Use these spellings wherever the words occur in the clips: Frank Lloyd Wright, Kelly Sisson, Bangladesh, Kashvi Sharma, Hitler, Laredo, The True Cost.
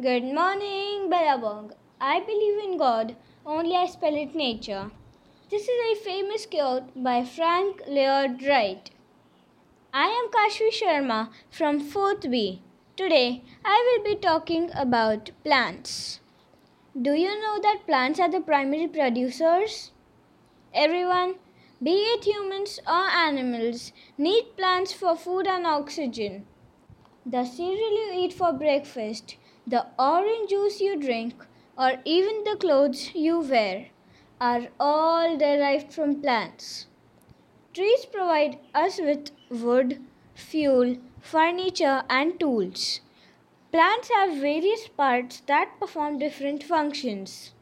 Good morning, Balabong. I believe in God, only I spell it nature. This is a famous quote by Frank Lloyd Wright. I am Kashvi Sharma from 4th B. Today, I will be talking about plants. Do you know that plants are the primary producers? Everyone, be it humans or animals, need plants for food and oxygen. The cereal you eat for breakfast, the orange juice you drink, or even the clothes you wear are all derived from plants. Trees provide us with wood, fuel, furniture, and tools. Plants have various parts that perform different functions.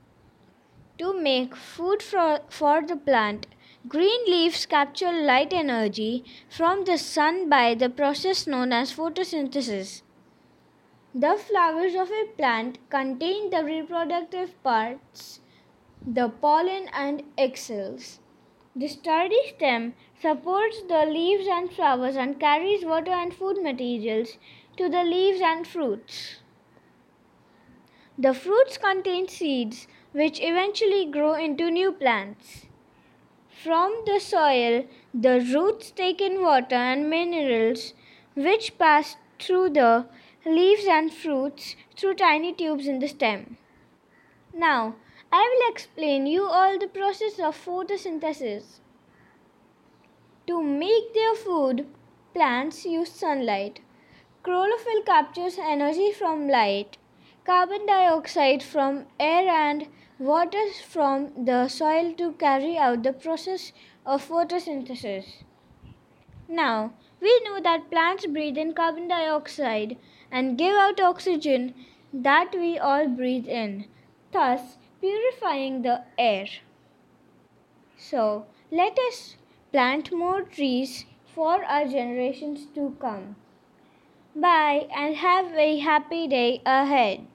To make food for the plant, green leaves capture light energy from the sun by the process known as photosynthesis. The flowers of a plant contain the reproductive parts, the pollen and egg cells. The sturdy stem supports the leaves and flowers and carries water and food materials to the leaves and fruits. The fruits contain seeds which eventually grow into new plants. From the soil, the roots take in water and minerals which pass through the leaves and fruits through tiny tubes in the stem. Now, I will explain you all the process of photosynthesis. To make their food, plants use sunlight. Chlorophyll captures energy from light, carbon dioxide from air, and water from the soil to carry out the process of photosynthesis. Now, we know that plants breathe in carbon dioxide and give out oxygen that we all breathe in, thus purifying the air. So, let us plant more trees for our generations to come. Bye, and have a happy day ahead.